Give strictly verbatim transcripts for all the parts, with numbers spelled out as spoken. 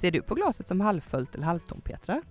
Ser du på glaset som halvfullt eller halvtomt, Petra?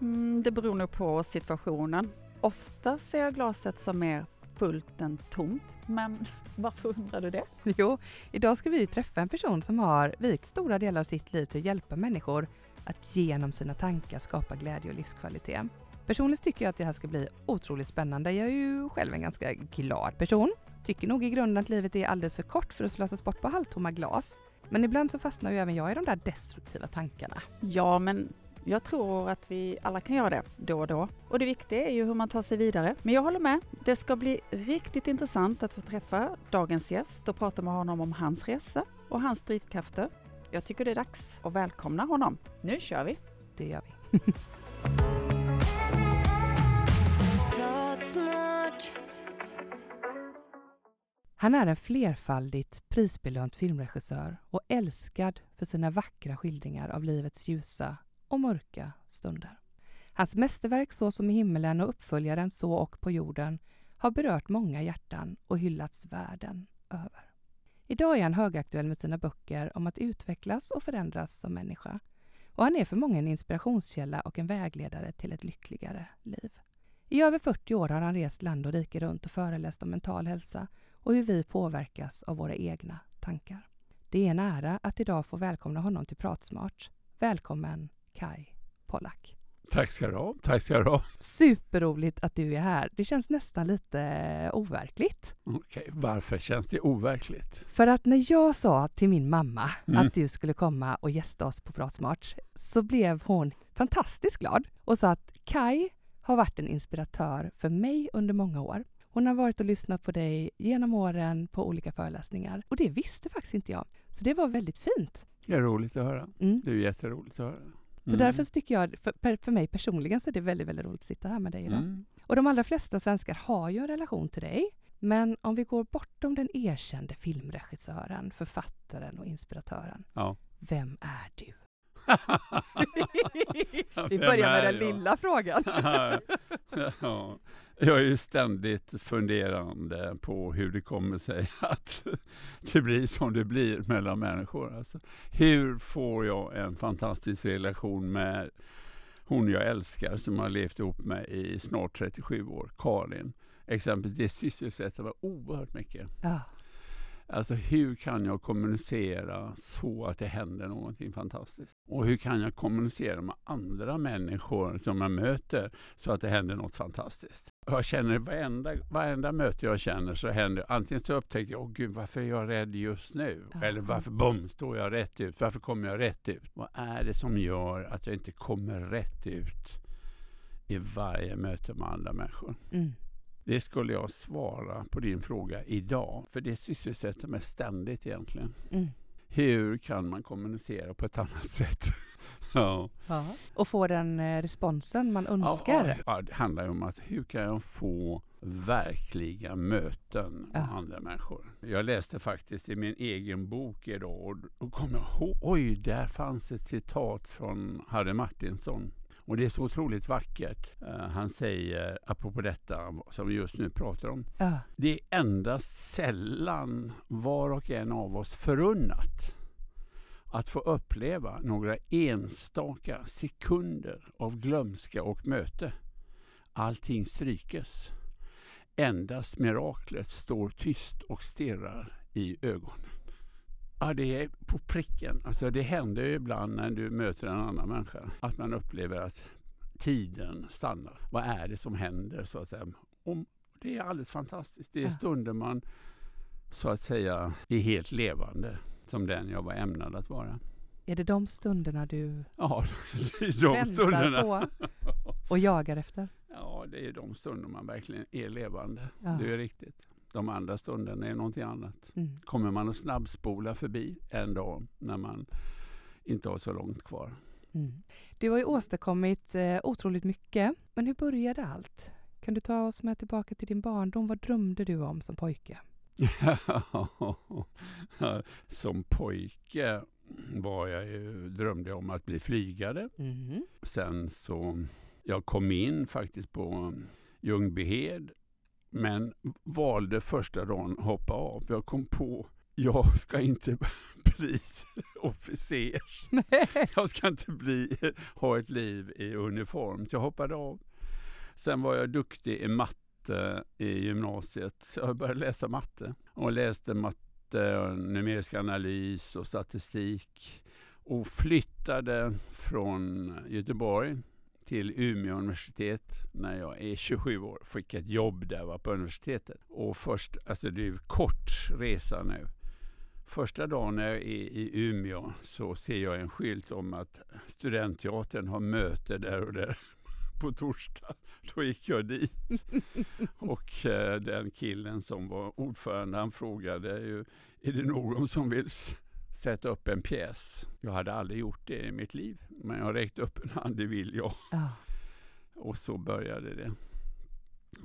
Mm, det beror nog på situationen. Ofta ser jag glaset som mer fullt än tomt. Men varför undrar du det? Jo, idag ska vi träffa en person som har vikt stora delar av sitt liv till att hjälpa människor att genom sina tankar skapa glädje och livskvalitet. Personligt tycker jag att det här ska bli otroligt spännande. Jag är ju själv en ganska glad person. Tycker nog i grunden att livet är alldeles för kort för att slösas bort på halvtomma glas. Men ibland så fastnar ju även jag i de där destruktiva tankarna. Ja, men jag tror att vi alla kan göra det då och då. Och det viktiga är ju hur man tar sig vidare. Men jag håller med. Det ska bli riktigt intressant att få träffa dagens gäst och prata med honom om hans resa och hans drivkrafter. Jag tycker det är dags att välkomna honom. Nu kör vi. Det gör vi. Han är en flerfaldigt prisbelönt filmregissör och älskad för sina vackra skildringar av livets ljusa och mörka stunder. Hans mästerverk Så som i himmelen och uppföljaren Så och på jorden har berört många hjärtan och hyllats världen över. Idag är han högaktuell med sina böcker om att utvecklas och förändras som människa. Och han är för många en inspirationskälla och en vägledare till ett lyckligare liv. I över fyrtio år har han rest land och rike runt och föreläst om mental hälsa och hur vi påverkas av våra egna tankar. Det är en ära att idag få välkomna honom till Pratsmart. Välkommen Kay Pollak. Tack ska du ha, tack ska du ha. Superroligt att du är här. Det känns nästan lite overkligt. Okej, okay, varför känns det overkligt? För att när jag sa till min mamma mm. att du skulle komma och gästa oss på Pratsmart så blev hon fantastiskt glad och sa att Kay har varit en inspiratör för mig under många år. Hon har varit och lyssnat på dig genom åren på olika föreläsningar. Och det visste faktiskt inte jag. Så det var väldigt fint. Det är roligt att höra. Mm. Det är jätteroligt att höra. Mm. Så därför tycker jag, för, för mig personligen så är det väldigt, väldigt roligt att sitta här med dig idag. Mm. Och de allra flesta svenskar har ju en relation till dig. Men om vi går bortom den erkände filmregissören, författaren och inspiratören. Ja. Vem är du? Vi börjar med den lilla frågan. Ja, jag är ju ständigt funderande på hur det kommer sig att det blir som det blir mellan människor. Alltså, hur får jag en fantastisk relation med hon jag älskar som har levt ihop med i snart trettiosju år, Karin. Exempelvis det sysselsätter var oerhört mycket. Ja. Alltså hur kan jag kommunicera så att det händer någonting fantastiskt? Och hur kan jag kommunicera med andra människor som jag möter så att det händer något fantastiskt? Jag känner varenda, varenda möte jag känner så händer antingen så upptäcker jag, åh gud varför är jag rädd just nu? Ja. Eller varför bom, står jag rätt ut? Varför kommer jag rätt ut? Vad är det som gör att jag inte kommer rätt ut i varje möte med andra människor? Mm. Det skulle jag svara på din fråga idag. För det sysselsätter mig ständigt egentligen. Mm. Hur kan man kommunicera på ett annat sätt? Ja. Ja. Och få den responsen man önskar. Ja, ja, det handlar ju om att hur kan jag få verkliga möten med ja. andra människor. Jag läste faktiskt i min egen bok idag. Och då kom jag ihåg, oj där fanns ett citat från Harry Martinsson. Och det är så otroligt vackert. Uh, han säger, apropå detta som vi just nu pratar om. Uh. Det är endast sällan var och en av oss förunnat att få uppleva några enstaka sekunder av glömska och möte. Allting strykes. Endast miraklet står tyst och stirrar i ögonen. Ja, det är på pricken. Alltså det händer ju ibland när du möter en annan människa att man upplever att tiden stannar. Vad är det som händer så att säga? Om, det är alldeles fantastiskt. Det är stunder man så att säga är helt levande som den jag var ämnad att vara. Är det de stunderna du ja, det är de väntar stunderna. På och jagar efter? Ja, det är de stunder man verkligen är levande. Ja. Det är riktigt. De andra stunderna är någonting annat. Mm. Kommer man att snabbspola förbi en dag när man inte har så långt kvar. Mm. Du har ju åstadkommit eh, otroligt mycket. Men hur började allt? Kan du ta oss med tillbaka till din barndom? Vad drömde du om som pojke? Som pojke var jag ju, drömde jag om att bli flygare. Mm. Sen så jag kom in faktiskt på Ljungbyhed. Men valde första dagen hoppa av. Jag kom på, jag ska inte bli officer. Nej. Jag ska inte bli, ha ett liv i uniform. Jag hoppade av. Sen var jag duktig i matte i gymnasiet. Så jag började läsa matte. Och läste matte, numerisk analys och statistik. Och flyttade från Göteborg till Umeå universitet när jag är tjugosju år. Fick ett jobb där, var på universitetet. Och först, alltså det är ju kort resa nu. Första dagen när jag är i Umeå så ser jag en skylt om att studentteatern har möte där och där på torsdag. Då gick jag dit. Och eh, den killen som var ordförande, han frågade ju, är det någon som vill sätta upp en pjäs? Jag hade aldrig gjort det i mitt liv. Men jag räckte upp en hand, det vill jag. Oh. Och så började det.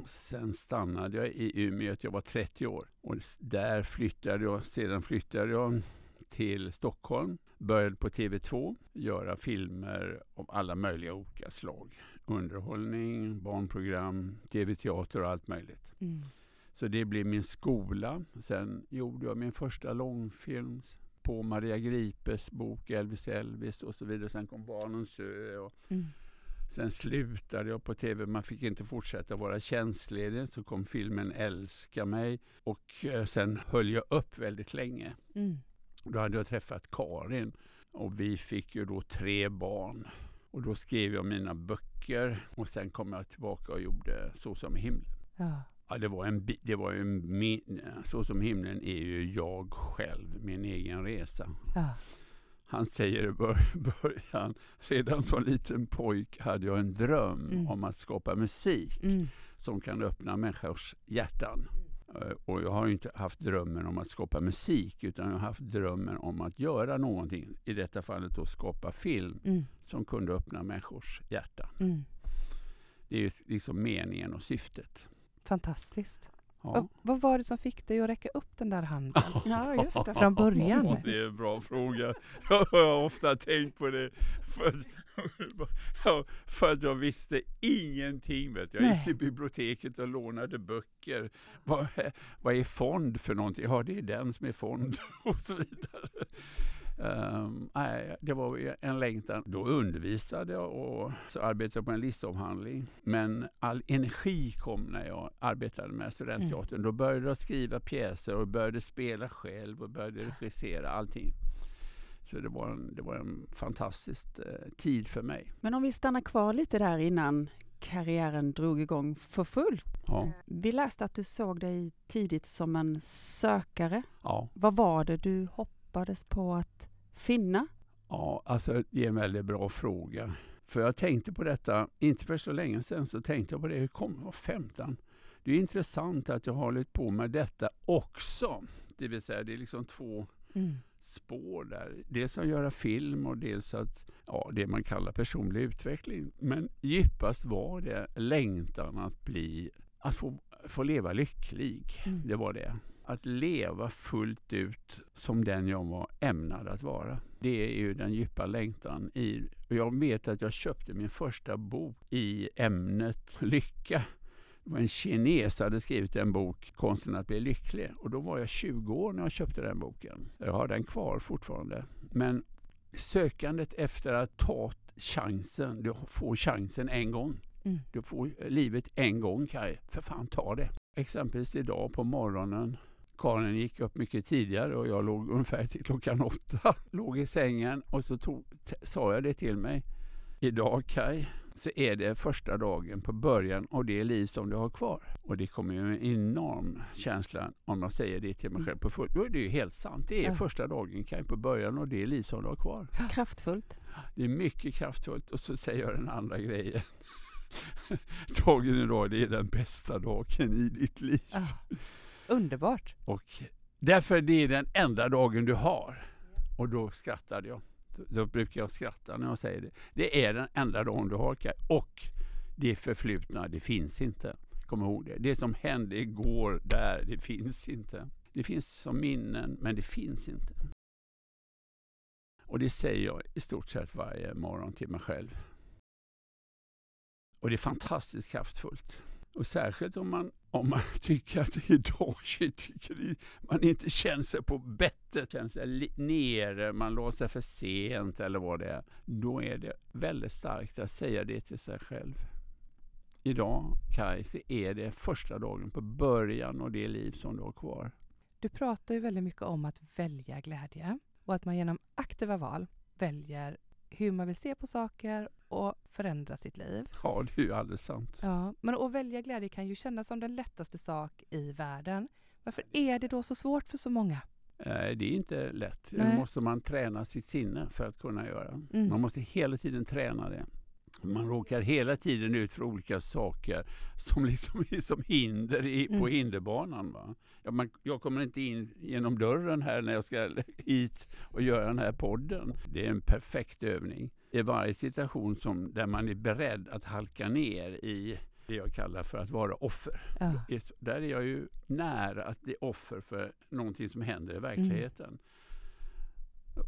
Sen stannade jag i Umeå, jag var trettio år. Och där flyttade jag, sedan flyttade jag till Stockholm. Började på T V två göra filmer av alla möjliga olika slag. Underhållning, barnprogram, T V-teater och allt möjligt. Mm. Så det blev min skola. Sen gjorde jag min första långfilm på Maria Gripes bok Elvis Elvis och så vidare. Sen kom Barnens ö och mm. sen slutade jag på T V. Man fick inte fortsätta vara tjänstledig. Så kom filmen Älska mig. Och sen höll jag upp väldigt länge. Mm. Då hade jag träffat Karin. Och vi fick ju då tre barn. Och då skrev jag mina böcker. Och sen kom jag tillbaka och gjorde Så som i himmelen. Ja. Ja, det var en, det var en min, Så som himlen är ju jag själv, min egen resa. Ja. Han säger i början, redan som liten pojk hade jag en dröm mm. om att skapa musik mm. som kan öppna människors hjärtan. Och jag har ju inte haft drömmen om att skapa musik, utan jag har haft drömmen om att göra någonting, i detta fallet att skapa film mm. som kunde öppna människors hjärtan. Mm. Det är ju liksom meningen och syftet. Fantastiskt. Ja. Vad var det som fick dig att räcka upp den där handen? Ja, just det, från början. Ja, det är en bra fråga. Jag har ofta tänkt på det. För att, för att jag visste ingenting. Vet jag. Jag gick till biblioteket och lånade böcker. Vad, vad är fond för någonting? Ja, det är den som är fond och så vidare. Um, nej, det var en längtan. Då undervisade jag och så arbetade på en listomhandling. Men all energi kom när jag arbetade med studentteatern. Mm. Då började jag skriva pjäser och började spela själv och började regissera allting. Så det var en, det var en fantastisk eh, tid för mig. Men om vi stannar kvar lite där innan karriären drog igång för fullt. Ja. Vi läste att du såg dig tidigt som en sökare. Ja. Vad var det du hoppade på att finna? Ja, alltså det är en väldigt bra fråga. För jag tänkte på detta, inte för så länge sedan så tänkte jag på det, hur kom jag var femton? Det är intressant att jag har hållit på med detta också. Det vill säga, det är liksom två mm. spår där. Dels att göra film och dels att, ja, det man kallar personlig utveckling. Men djupast var det längtan att bli, att få, få leva lycklig. Mm. Det var det. Att leva fullt ut som den jag var ämnad att vara. Det är ju den djupa längtan i. Och jag vet att jag köpte min första bok i ämnet lycka. Det var en kines som hade skrivit en bok, Konsten att bli lycklig. Och då var jag tjugo år när jag köpte den boken. Jag har den kvar fortfarande. Men sökandet efter att ta chansen, du får chansen en gång. Mm. Du får livet en gång, Kaj. För fan, ta det. Exempelvis idag på morgonen. Karin gick upp mycket tidigare och jag låg ungefär till klockan åtta. Låg i sängen och så tog, t- sa jag det till mig. Idag, Kaj, så är det första dagen på början av det liv som du har kvar. Och det kommer ju en enorm känsla om man säger det till mig själv. På full. Då är det ju helt sant. Det är ja. Första dagen, Kaj, på början av det liv som du har kvar. Kraftfullt. Det är mycket kraftfullt. Och så säger jag den andra grejen. Dagen idag, det är den bästa dagen i ditt liv. Ah, underbart. Och därför det är den enda dagen du har. Och då skrattade jag. Då brukar jag skratta när jag säger det. Det är den enda dagen du har. Och det förflutna, det finns inte. Kom ihåg det. Det som hände igår där, det finns inte. Det finns som minnen, men det finns inte. Och det säger jag i stort sett varje morgon till mig själv. Och det är fantastiskt kraftfullt. Och särskilt om man om man tycker att idag tycker man inte känner sig på bettet, känner sig nere, man låser för sent eller vad det är, då är det väldigt starkt att säga det till sig själv. Idag, Kay, så är det första dagen på början och det liv som du har kvar. Du pratar ju väldigt mycket om att välja glädje och att man genom aktiva val väljer hur man vill se på saker och förändra sitt liv. Ja, det är ju alldeles sant. Ja, men att välja glädje kan ju kännas som den lättaste sak i världen. Varför är det då så svårt för så många? Eh, det är inte lätt. Nej. Nu måste man träna sitt sinne för att kunna göra. Mm. Man måste hela tiden träna det. Man råkar hela tiden ut för olika saker som liksom är som hinder i, mm. på hinderbanan. Va? Jag, man, jag kommer inte in genom dörren här när jag ska hit och göra den här podden. Det är en perfekt övning. Det är varje situation som, där man är beredd att halka ner i det jag kallar för att vara offer. Ja. Där är jag ju nära att bli offer för någonting som händer i verkligheten. Mm.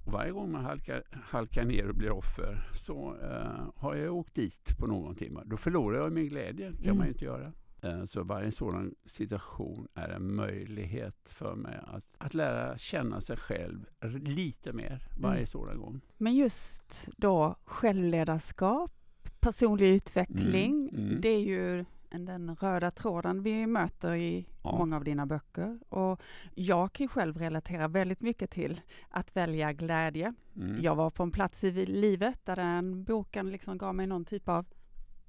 Varje gång man halkar, halkar ner och blir offer så eh, har jag åkt dit på någon timme. Då förlorar jag min glädje, kan mm. man ju inte göra. Eh, så varje sådan situation är en möjlighet för mig att, att lära känna sig själv lite mer varje mm. sådan gång. Men just då självledarskap, personlig utveckling, mm. Mm. det är ju den röda tråden vi möter i ja. många av dina böcker. Och jag kan själv relatera väldigt mycket till att välja glädje. Mm. Jag var på en plats i livet där den boken liksom gav mig någon typ av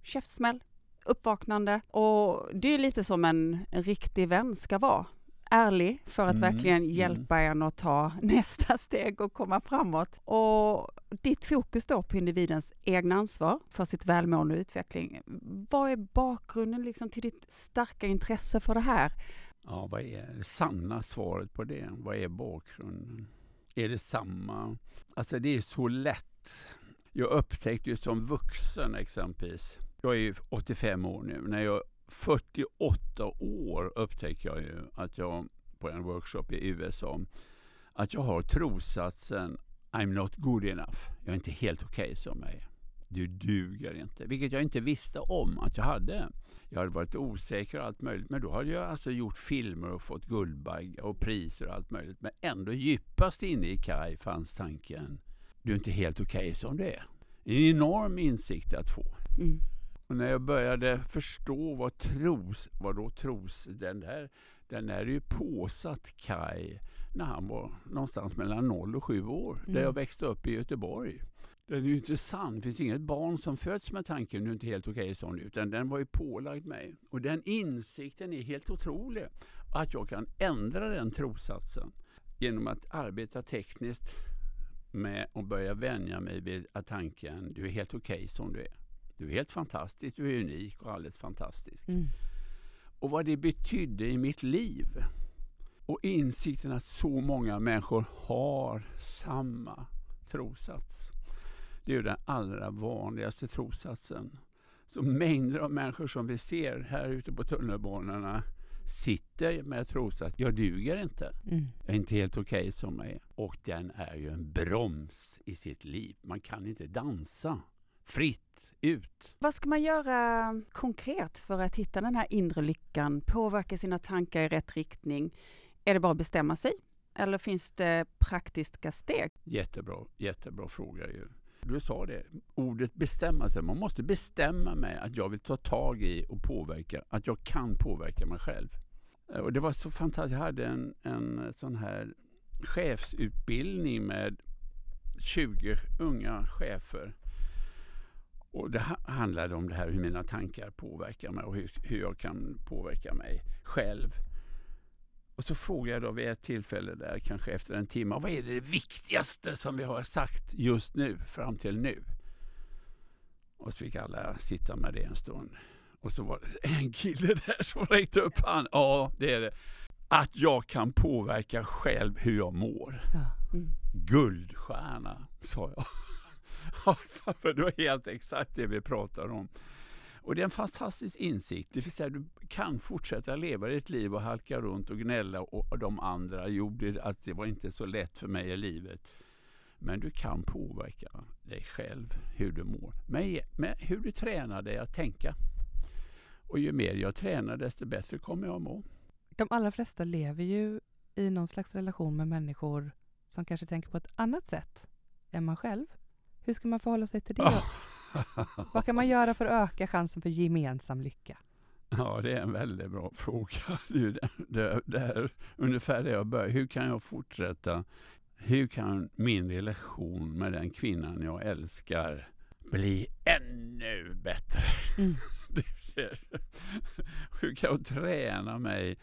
käftsmäll, uppvaknande. Och det är lite som en, en riktig vän ska vara. Ärlig för att mm. verkligen hjälpa mm. en att ta nästa steg och komma framåt. Och ditt fokus då på individens egna ansvar för sitt välmående och utveckling. Vad är bakgrunden liksom till ditt starka intresse för det här? Ja, vad är det sanna svaret på det? Vad är bakgrunden? Är det samma? Alltså det är så lätt. Jag upptäckte ju som vuxen exempelvis. Jag är ju åttiofem år nu. När jag fyrtioåtta år upptäcker jag ju att jag på en workshop i U S A att jag har trossatsen I'm not good enough. Jag är inte helt okej okay som jag är. Du duger inte. Vilket jag inte visste om att jag hade. Jag hade varit osäker och allt möjligt. Men då hade jag alltså gjort filmer och fått guldbaggar och priser och allt möjligt. Men ändå djupast inne i Kay fanns tanken du är inte helt okej okay som det är. En enorm insikt att få. Mm. Och när jag började förstå vad tros, vad då tros, den där, den där är ju påsatt Kay när han var någonstans mellan noll och sju år. Mm. Där jag växte upp i Göteborg. Den är ju inte sann. Det finns inget barn som föds med tanken nu inte helt okej okay, sån utan den var ju pålagd mig. Och den insikten är helt otrolig. Att jag kan ändra den trossatsen genom att arbeta tekniskt med och börja vänja mig vid att tanken du är helt okej okay, som du är. Du är helt fantastisk, du är unik och alldeles fantastisk. Mm. Och vad det betydde i mitt liv. Och insikten att så många människor har samma trossats. Det är ju den allra vanligaste trossatsen. Så mängder av människor som vi ser här ute på tunnelbanorna sitter med trossats. Jag duger inte. Mm. Jag är inte helt okej okay som jag är. Och den är ju en broms i sitt liv. Man kan inte dansa fritt ut. Vad ska man göra konkret för att hitta den här inre lyckan, påverka sina tankar i rätt riktning? Är det bara att bestämma sig? Eller finns det praktiska steg? Jättebra, jättebra fråga ju. Du sa det, ordet bestämma sig. Man måste bestämma mig att jag vill ta tag i och påverka, att jag kan påverka mig själv. Och det var så fantastiskt. Jag hade en, en sån här chefsutbildning med tjugo unga chefer. Och det handlade om det här hur mina tankar påverkar mig och hur, hur jag kan påverka mig själv. Och så frågade jag då vid ett tillfälle där, kanske efter en timme, vad är det viktigaste som vi har sagt just nu, fram till nu? Och så fick alla sitta med det en stund. Och så var det en kille där som räckte upp handen. Ja, det är det. Att jag kan påverka själv hur jag mår. Mm. Guldstjärna, sa jag. Ja, för det var helt exakt det vi pratar om. Och det är en fantastisk insikt. Det vill säga att du kan fortsätta leva ditt liv och halka runt och gnälla och de andra gjorde att det var inte så lätt för mig i livet. Men du kan påverka dig själv hur du mår. Men hur du tränar dig att tänka. Och ju mer jag tränar, desto bättre kommer jag att må. De allra flesta lever ju i någon slags relation med människor som kanske tänker på ett annat sätt än man själv. Hur ska man förhålla sig till det? Oh. Vad kan man göra för att öka chansen för gemensam lycka? Ja, det är en väldigt bra fråga. Det, det, det här, ungefär det jag börjar. Hur kan jag fortsätta? Hur kan min relation med den kvinnan jag älskar bli ännu bättre? Mm. Hur kan jag träna mig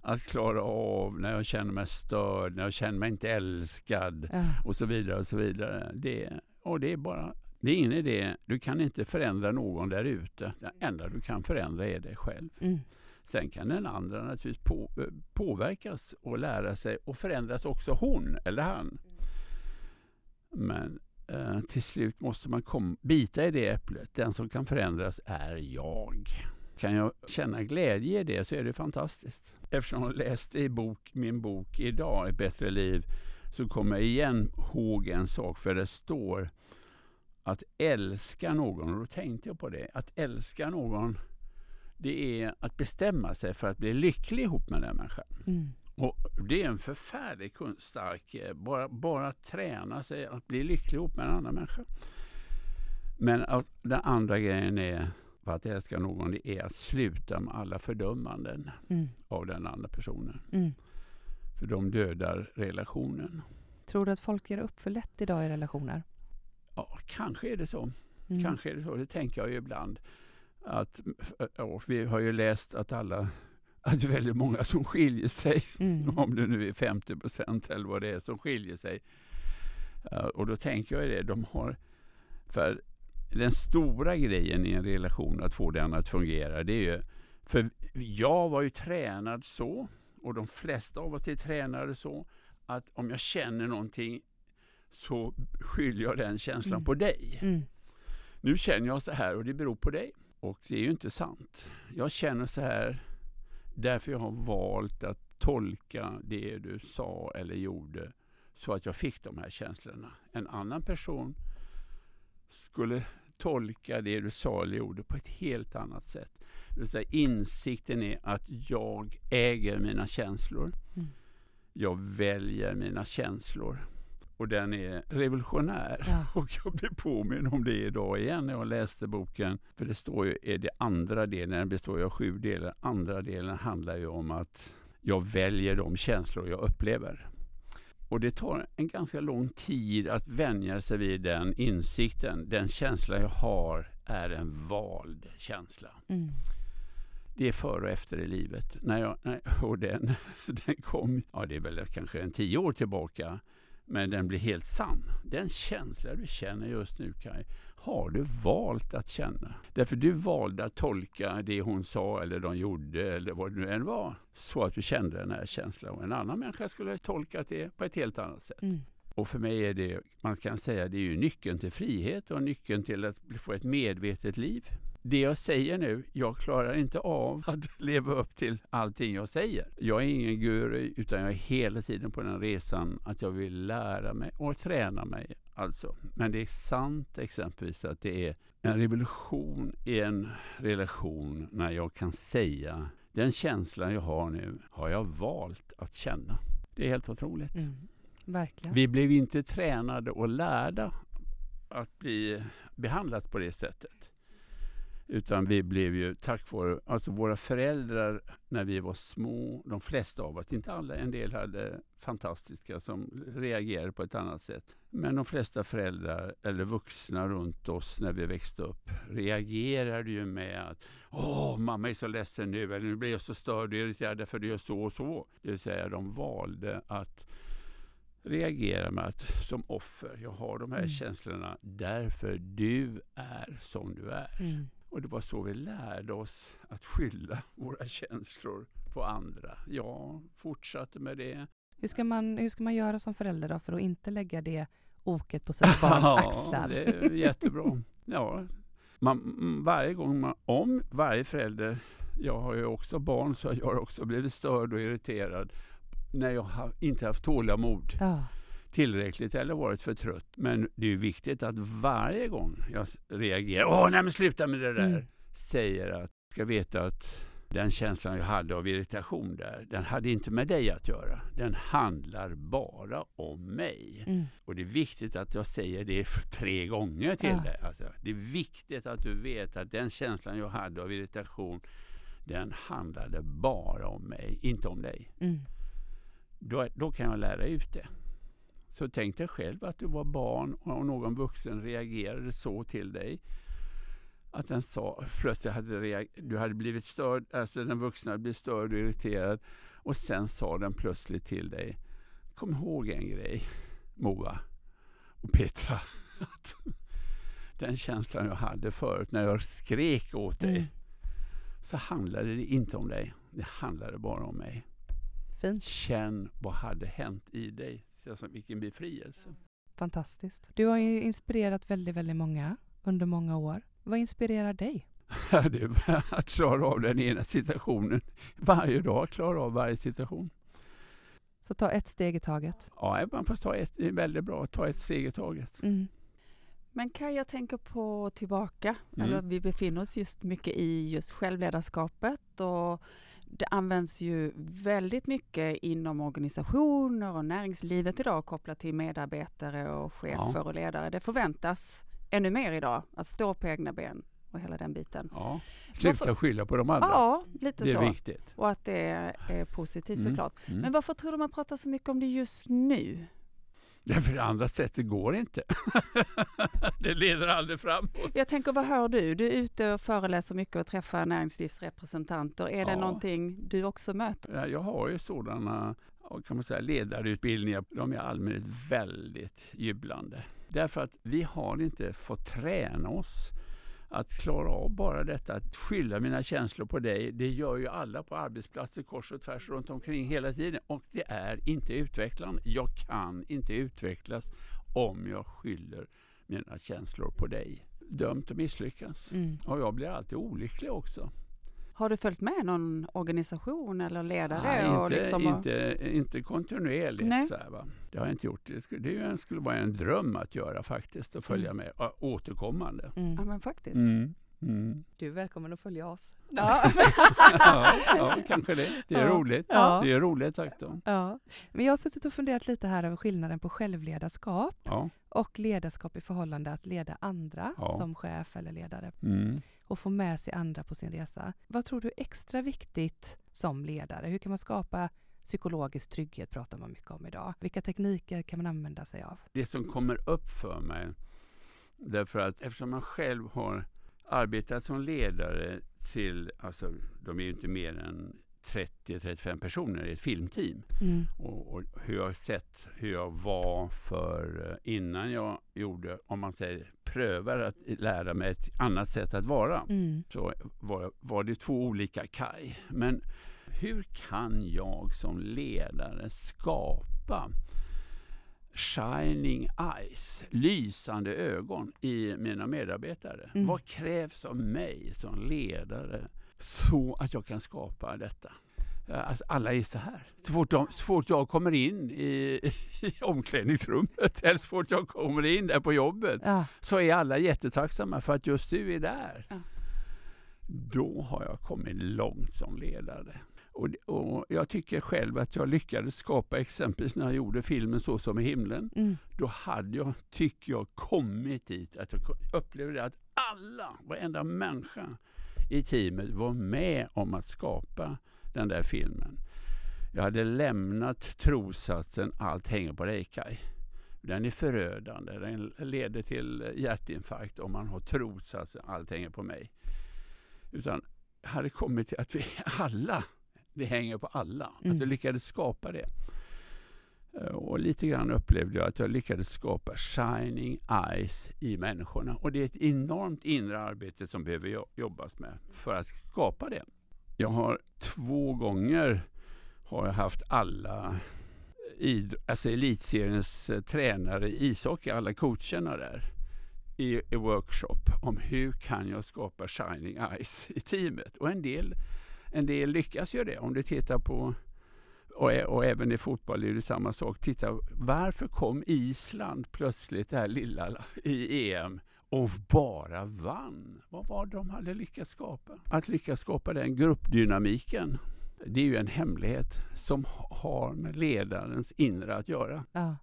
att klara av när jag känner mig störd, när jag känner mig inte älskad mm. och så vidare och så vidare. Det, och det är bara... Det är in i det, du kan inte förändra någon där ute. Det enda du kan förändra är dig själv. Mm. Sen kan den andra naturligtvis på, påverkas och lära sig. Och förändras också hon eller han. Men eh, till slut måste man kom, bita i det äpplet. Den som kan förändras är jag. Kan jag känna glädje i det så är det fantastiskt. Eftersom jag läste i bok, min bok idag, Ett bättre liv. Så kommer jag igen ihåg en sak, för det står... Att älska någon, och då tänkte jag på det. Att älska någon, det är att bestämma sig för att bli lycklig ihop med den människan. Mm. Och det är en förfärlig stark, bara, bara träna sig att bli lycklig ihop med en annan människa. Men att, den andra grejen är, för att älska någon, det är att sluta med alla fördömanden mm. av den andra personen. Mm. För de dödar relationen. Tror du att folk ger upp för lätt idag i relationer? Ja, kanske är det så. Mm. Kanske är det så. Det tänker jag ju ibland. Att, ja, vi har ju läst att alla, att det är väldigt många som skiljer sig. Mm. Om det nu är femtio procent eller vad det är som skiljer sig. Ja, och då tänker jag ju det. De har, för den stora grejen i en relation att få den att fungera. Det är ju, för jag var ju tränad så. Och de flesta av oss är tränade så. Att om jag känner någonting. Så skyller jag den känslan mm. på dig. Mm. Nu känner jag så här och det beror på dig. Och det är ju inte sant. Jag känner så här därför jag har valt att tolka det du sa eller gjorde så att jag fick de här känslorna. En annan person skulle tolka det du sa eller gjorde på ett helt annat sätt. Det vill säga, insikten är att jag äger mina känslor. Mm. Jag väljer mina känslor. Och den är revolutionär. Ja. Och jag blir påminn om det idag igen när jag läste boken. För det står ju, är det andra delen, den består ju av sju delar. Andra delen handlar ju om att jag väljer de känslor jag upplever. Och det tar en ganska lång tid att vänja sig vid den insikten. Den känsla jag har är en vald känsla. Mm. Det är före och efter i livet. När jag, och den, den kom, ja det är väl kanske en tio år tillbaka. Men den blir helt sann. Den känsla du känner just nu, Kay, har du valt att känna. Därför du valde att tolka det hon sa eller de gjorde eller vad det nu än var. Så att du kände den här känslan. Och en annan människa skulle ha tolkat det på ett helt annat sätt. Mm. Och för mig är det, man kan säga, det är ju nyckeln till frihet och nyckeln till att få ett medvetet liv. Det jag säger nu, jag klarar inte av att leva upp till allting jag säger. Jag är ingen guru utan jag är hela tiden på den resan att jag vill lära mig och träna mig. Alltså. Men det är sant exempelvis att det är en revolution i en relation när jag kan säga den känslan jag har nu har jag valt att känna. Det är helt otroligt. Mm, verkligen. Vi blev inte tränade och lärda att bli behandlat på det sättet. Utan vi blev ju tack vare, alltså våra föräldrar när vi var små, de flesta av oss, inte alla, en del hade fantastiska som reagerade på ett annat sätt. Men de flesta föräldrar eller vuxna runt oss när vi växte upp reagerade ju med att åh, mamma är så ledsen nu, eller nu blir jag så störd och irriterad för du gör så och så. Det vill säga de valde att reagera med att som offer, jag har de här mm. känslorna därför du är som du är. Mm. Och det var så vi lärde oss att skylla våra känslor på andra. Jag fortsatte med det. Hur ska man, hur ska man göra som förälder då för att inte lägga det oket på sina barns axlar? Ja, det är jättebra. Ja, man, varje gång man, om varje förälder, jag har ju också barn så jag har också blivit störd och irriterad när jag har inte haft tålamod. Ja. Tillräckligt eller varit för trött. Men det är ju viktigt att varje gång jag reagerar, åh nej men sluta med det där, mm. säger att ska veta att den känslan jag hade av irritation där, den hade inte med dig att göra. Den handlar bara om mig. Mm. Och det är viktigt att jag säger det för tre gånger till ja. dig. Alltså, det är viktigt att du vet att den känslan jag hade av irritation, den handlade bara om mig, inte om dig. Mm. Då, då kan jag lära ut det. Så tänk dig själv att du var barn och någon vuxen reagerade så till dig. Att den sa, plötsligt hade reager- du hade blivit störd, alltså den vuxna hade blivit störd och irriterad. Och sen sa den plötsligt till dig, kom ihåg en grej, Moa och Petra. Att den känslan jag hade förut när jag skrek åt dig, mm. så handlade det inte om dig. Det handlade bara om mig. Fint. Känn vad hade hänt i dig. Alltså, vilken befrielse. Fantastiskt. Du har ju inspirerat väldigt, väldigt många under många år. Vad inspirerar dig? Att klara av den ena situationen. Varje dag klara av varje situation. Så ta ett steg i taget. Ja, man får ta ett, det är väldigt bra att ta ett steg i taget. Mm. Men Kay, jag tänker på tillbaka. Mm. Eller, vi befinner oss just mycket i just självledarskapet. Och det används ju väldigt mycket inom organisationer och näringslivet idag kopplat till medarbetare och chefer ja. och ledare. Det förväntas ännu mer idag att stå på egna ben och hela den biten. Ja, sluta varför... skylla på de andra. Ja, lite det är så. Viktigt. Och att det är positivt mm. såklart. Mm. Men varför tror du man pratar så mycket om det just nu? Därför det andra sättet går inte. Det leder aldrig framåt. Jag tänker, vad hör du? Du är ute och föreläser mycket och träffar näringslivsrepresentanter. Är ja. det någonting du också möter? Jag har ju sådana, kan man säga, ledarutbildningar. De är allmänt väldigt jublande. Därför att vi har inte fått träna oss att klara av bara detta. Att skylla mina känslor på dig, det gör ju alla på arbetsplatser, kors och tvärs runt omkring hela tiden. Och det är inte utvecklande. Jag kan inte utvecklas om jag skyller mina känslor på dig. Dömt att misslyckas. Mm. Och jag blir alltid olycklig också. Har du följt med någon organisation eller ledare? Nej, inte, och liksom... inte, inte kontinuerligt. Nej. Så här, va? Det har jag inte gjort. Det skulle, det skulle vara en dröm att göra faktiskt, att följa med å, återkommande. Mm. Ja, men faktiskt. Mm. Mm. Du är välkommen att följa oss. Ja, ja, ja kanske det. Det är ja. roligt. Ja. Det är roligt, tack då. Ja. Men jag har suttit och funderat lite här över skillnaden på självledarskap ja. och ledarskap i förhållande att leda andra ja. som chef eller ledare. Mm. Och få med sig andra på sin resa. Vad tror du är extra viktigt som ledare? Hur kan man skapa psykologisk trygghet, pratar man mycket om idag. Vilka tekniker kan man använda sig av? Det som kommer upp för mig, därför att eftersom man själv har arbetat som ledare till, alltså de är ju inte mer än trettio till trettiofem personer i ett filmteam. Mm. Och, och hur jag sett, hur jag var för innan jag gjorde, om man säger prövar att lära mig ett annat sätt att vara. Mm. Så var, var det två olika Kay. Men hur kan jag som ledare skapa shining eyes, lysande ögon i mina medarbetare? Mm. Vad krävs av mig som ledare så att jag kan skapa detta? Alltså, alla är så här. Så fort, de, så fort jag kommer in i, i omklädningsrummet eller så fort jag kommer in där på jobbet ja. så är alla jättetacksamma för att just du är där. Ja. Då har jag kommit långt som ledare. Och, och jag tycker själv att jag lyckades skapa, exempelvis när jag gjorde filmen Så som i himmelen. Mm. Då hade jag, tycker jag, kommit dit. Att jag upplevde att alla, varenda människa i teamet var med om att skapa den där filmen. Jag hade lämnat trossatsen allt hänger på dig, Kay. Den är förödande. Den leder till hjärtinfarkt om man har trossatsen allt hänger på mig. Utan hade kommit till att vi alla, det hänger på alla. Mm. Att jag lyckades skapa det. Och lite grann upplevde jag att jag lyckades skapa shining eyes i människorna. Och det är ett enormt inre arbete som behöver jobbas med för att skapa det. Jag har två gånger har jag haft alla id- alltså elitseriens tränare i ishockey, alla coacherna där i, i workshop om hur kan jag skapa shining eyes i teamet. Och en del, en del lyckas ju det. Om du tittar på och, och även i fotboll är det samma sak. Titta, varför kom Island plötsligt det här lilla i E M och bara vann. Vad var de hade lyckats skapa? Att lyckas skapa den gruppdynamiken, det är ju en hemlighet som har med ledarens inre att göra. Ja.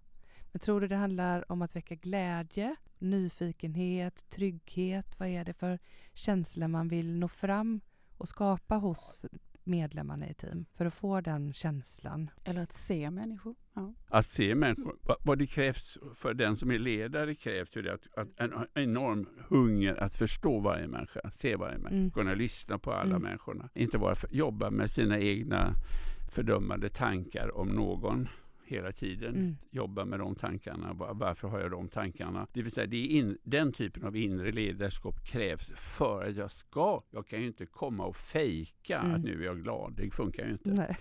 Men tror du det handlar om att väcka glädje, nyfikenhet, trygghet? Vad är det för känsla man vill nå fram och skapa hos medlemmarna i team för att få den känslan? Eller att se människor. Ja. Att se människor. Vad det krävs för den som är ledare krävs ju det att, att en enorm hunger att förstå varje människa, se varje människa, mm. kunna lyssna på alla mm. människorna. Inte bara för, jobba med sina egna fördömande tankar om någon hela tiden. Mm. Jobba med de tankarna. Varför har jag de tankarna? Det vill säga, det är in, den typen av inre ledarskap krävs för att jag ska. Jag kan ju inte komma och fejka mm. att nu är jag glad. Det funkar ju inte. Nej.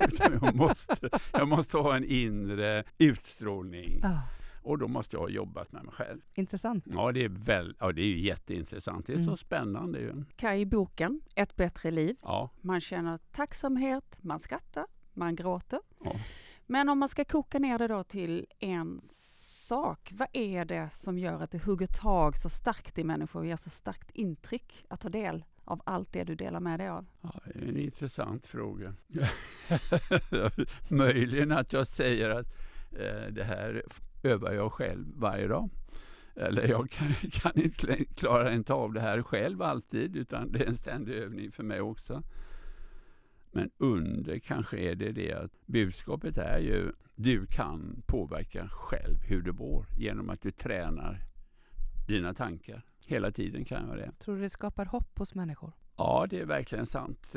Utan jag, måste, jag måste ha en inre utstrålning. Ah. Och då måste jag ha jobbat med mig själv. Intressant. Ja, det är, väl, ja, det är ju jätteintressant. Det är mm. så spännande. Ju. Kay, i boken Ett bättre liv. Ja. Man känner tacksamhet, man skrattar, man gråter. Ja. Men om man ska koka ner det då till en sak, vad är det som gör att det hugger tag så starkt i människor och ger så starkt intryck att ta del av allt det du delar med dig av? Ja, det är en intressant fråga. Möjligen att jag säger att eh, det här övar jag själv varje dag. Eller jag kan, kan inte klara inte av det här själv alltid, utan det är en ständig övning för mig också. Men under kanske är det det att budskapet är ju du kan påverka själv hur du mår genom att du tränar dina tankar. Hela tiden kan jag det. Tror du det skapar hopp hos människor? Ja, det är verkligen sant.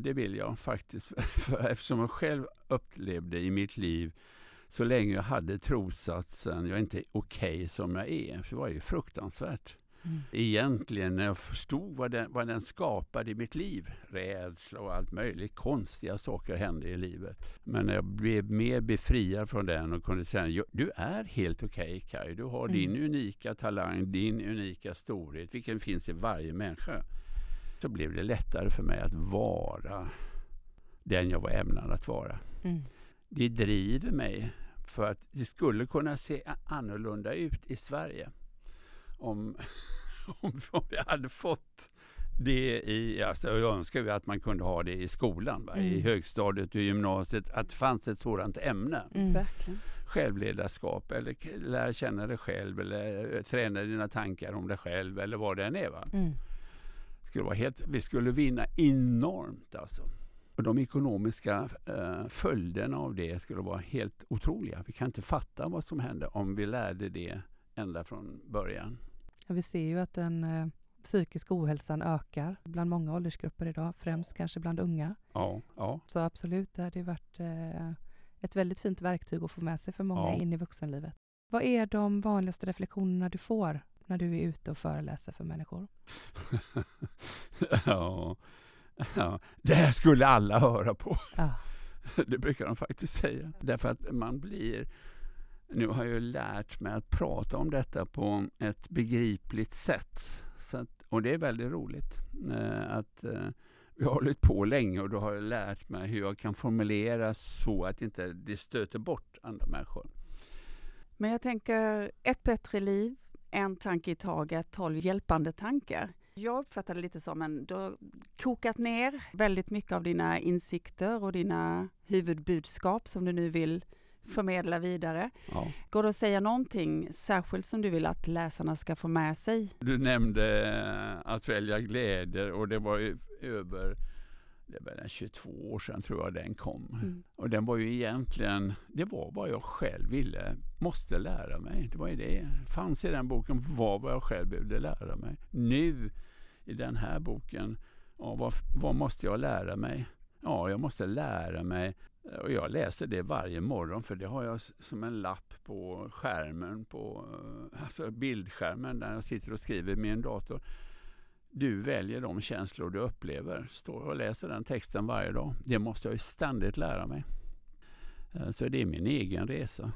Det vill jag faktiskt. Eftersom jag själv upplevde i mitt liv så länge jag hade trosatsen jag är inte okej som jag är. Det var ju fruktansvärt. Mm. Egentligen när jag förstod vad den, vad den skapade i mitt liv, rädsla och allt möjligt, konstiga saker hände i livet. Men när jag blev mer befriad från den och kunde säga, du är helt okej, Kay, du har mm. din unika talang, din unika storhet, vilken finns i varje människa. Så blev det lättare för mig att vara den jag var ämnad att vara. Mm. Det driver mig för att det skulle kunna se annorlunda ut i Sverige. Om, om, om jag hade fått det i, alltså jag önskar ju att man kunde ha det i skolan, va? Mm. I högstadiet och gymnasiet, att det fanns ett sådant ämne. Mm. Verkligen. Självledarskap, eller lära känna dig själv, eller träna dina tankar om dig själv, eller vad det än är. Va? Mm. Skulle vara helt, vi skulle vinna enormt alltså. Och de ekonomiska eh, följderna av det skulle vara helt otroliga. Vi kan inte fatta vad som hände om vi lärde det ända från början. Ja, vi ser ju att den eh, psykiska ohälsan ökar bland många åldersgrupper idag, främst kanske bland unga. Ja, ja. Så absolut, det hade ju varit eh, ett väldigt fint verktyg att få med sig för många ja. in i vuxenlivet. Vad är de vanligaste reflektionerna du får när du är ute och föreläser för människor? ja, ja, det här skulle alla höra på. Ja. Det brukar de faktiskt säga. Därför att man blir... Nu har jag ju lärt mig att prata om detta på ett begripligt sätt. Så att, och det är väldigt roligt. Eh, att, eh, jag har hållit på länge och då har jag lärt mig hur jag kan formulera så att inte det stöter bort andra människor. Men jag tänker ett bättre liv, en tanke i taget, tolv hjälpande tankar. Jag uppfattar det lite som en, du har kokat ner väldigt mycket av dina insikter och dina huvudbudskap som du nu vill förmedla vidare. Ja. Går det att säga någonting särskilt som du vill att läsarna ska få med sig? Du nämnde att välja glädje och det var ju över det var tjugotvå år sedan tror jag den kom. Mm. Och den var ju egentligen, det var vad jag själv ville, måste lära mig. Det var ju det. Fanns i den boken var vad jag själv ville lära mig. Nu i den här boken, ja, vad, vad måste jag lära mig? Ja, jag måste lära mig. Och jag läser det varje morgon för det har jag som en lapp på skärmen, på alltså bildskärmen där jag sitter och skriver med en dator. Du väljer de känslor du upplever. Står och läser den texten varje dag. Det måste jag ju ständigt lära mig. Så det är min egen resa.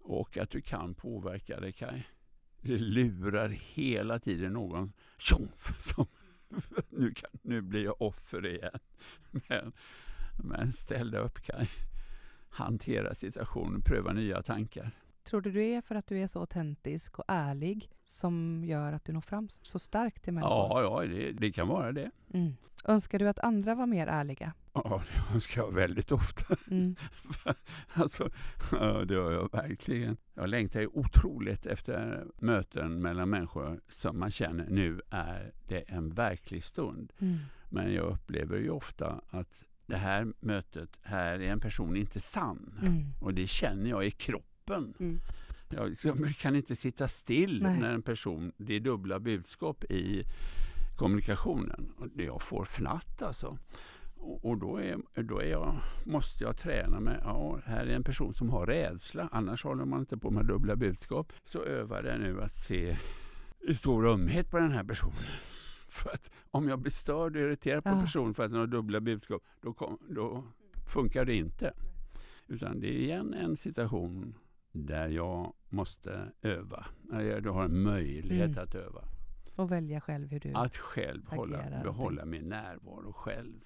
Och att du kan påverka det, Kay. Det lurar hela tiden någon tjomf, som nu, kan, nu blir jag offer igen. Men... Men ställ dig upp, Kay. Hantera situationen, pröva nya tankar. tror du det är för att du är så autentisk och ärlig som gör att du når fram så starkt till människor? Ja, ja det, det kan vara det. Mm. Önskar du att andra var mer ärliga? Ja, det önskar jag väldigt ofta. Mm. alltså, ja, det gör jag verkligen. Jag längtar ju otroligt efter möten mellan människor som man känner nu är det en verklig stund. Mm. Men jag upplever ju ofta att det här mötet, här är en person inte sann. Mm. Och det känner jag i kroppen. Mm. Jag liksom kan inte sitta still. Nej. När en person, det är dubbla budskap i kommunikationen. Och det jag får fnatt alltså. Och, och då, är, då är jag, måste jag träna mig. Ja, här är en person som har rädsla. Annars håller man inte på med dubbla budskap. Så övar jag nu att se i stor ömhet på den här personen. För att om jag blir störd och irriterad på en person för att den har dubbla budskap, då, kom, då funkar det inte. Utan det är igen en situation där jag måste öva. Du har en möjlighet mm. att öva. Och välja själv hur du Att själv hålla, behålla min närvaro själv.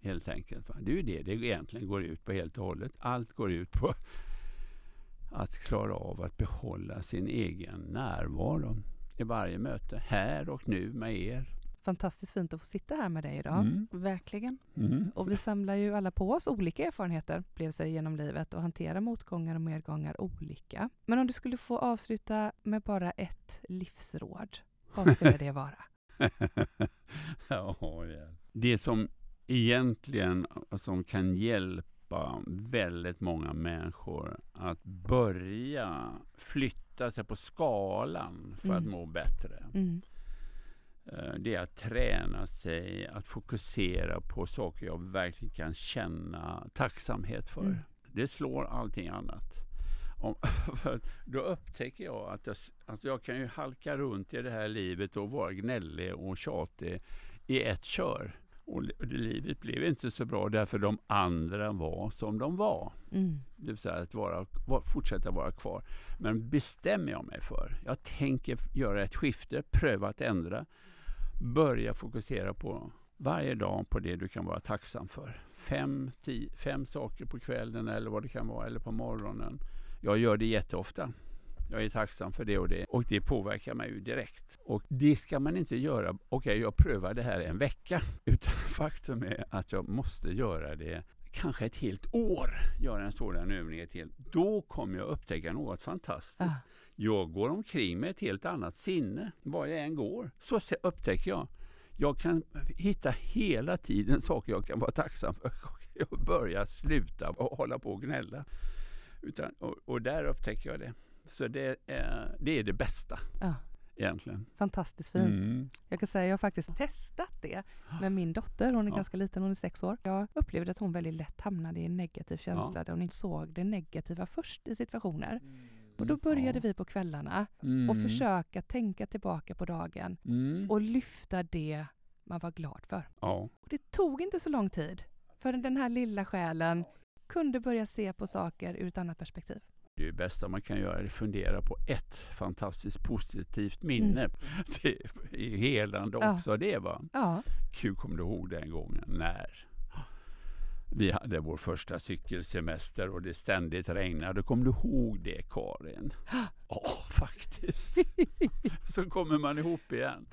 Helt enkelt. Det är ju det det egentligen går ut på helt och hållet. Allt går ut på att klara av att behålla sin egen närvaro i varje möte. Här och nu med er. Fantastiskt fint att få sitta här med dig idag. Mm. Verkligen. Mm. Och vi samlar ju alla på oss olika erfarenheter, blev sig genom livet och hantera motgångar och medgångar olika. Men om du skulle få avsluta med bara ett livsråd, vad skulle det vara? ja, ja. Det som egentligen som kan hjälpa väldigt många människor att börja flytta sig på skalan för mm. att må bättre. Mm. Det är att träna sig, att fokusera på saker jag verkligen kan känna tacksamhet för. Mm. Det slår allting annat. Om, för då upptäcker jag att jag, alltså jag kan ju halka runt i det här livet och vara gnällig och tjatig i ett kör. Och det, livet blev inte så bra därför de andra var som de var. Mm. Det vill säga att vara, fortsätta vara kvar. Men bestämmer jag mig för. Jag tänker göra ett skifte, pröva att ändra. Börja fokusera på varje dag på det du kan vara tacksam för. Fem, tio, fem saker på kvällen eller vad det kan vara, eller på morgonen. Jag gör det jätteofta. Jag är tacksam för det och det. Och det påverkar mig ju direkt. Och det ska man inte göra. Okej, okay, jag prövar det här en vecka. Utan faktum är att jag måste göra det kanske ett helt år. Göra en sådan övning ett helt. Då kommer jag upptäcka något fantastiskt. Ah. Jag går omkring med ett helt annat sinne. Var jag än går så upptäcker jag. Jag kan hitta hela tiden saker jag kan vara tacksam för. Jag börjar sluta och hålla på och gnälla. Utan, och, och där upptäcker jag det. Så det är, det är det bästa ja. egentligen. Fantastiskt fint. Mm. Jag kan säga jag har faktiskt testat det med min dotter. Hon är ja. ganska liten, hon är sex år. Jag upplevde att hon väldigt lätt hamnade i en negativ känsla ja. där hon inte såg det negativa först i situationer. Mm. Och då började ja. vi på kvällarna mm. och försöka tänka tillbaka på dagen mm. och lyfta det man var glad för. Ja. Och det tog inte så lång tid för den här lilla själen kunde börja se på saker ur ett annat perspektiv. Det bästa man kan göra är att fundera på ett fantastiskt positivt minne. Mm. Det är helande också ja. det va? Ja. Kul, kom du ihåg den gången när vi hade vår första cykelsemester och det ständigt regnade. Kom du ihåg det, Karin? Ja, faktiskt. Så kommer man ihop igen.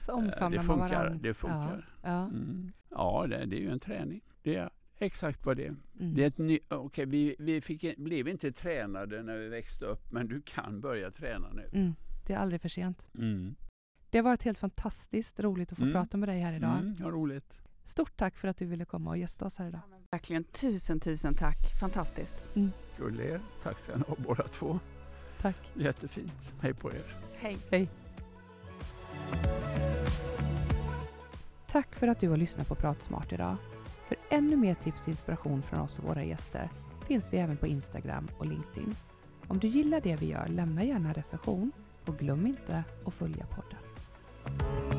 Så omfamnar man varandra. Det funkar. Ja, ja. Mm. ja det, det är ju en träning. Det är Exakt vad det är. Mm. det är ett ny, okay, vi vi fick, blev inte tränade när vi växte upp, men du kan börja träna nu. Mm. Det är aldrig för sent. Mm. Det har varit helt fantastiskt roligt att få mm. prata med dig här idag. Mm, ja, roligt. Stort tack för att du ville komma och gästa oss här idag. Ja, verkligen, tusen, tusen tack. Fantastiskt. Mm. Gulliga, tack ska ni ha båda två. Tack. Jättefint. Hej på er. Hej. Hej. Tack för att du har lyssnat på Pratsmart idag. För ännu mer tips och inspiration från oss och våra gäster finns vi även på Instagram och LinkedIn. Om du gillar det vi gör, lämna gärna en recension och glöm inte att följa podden.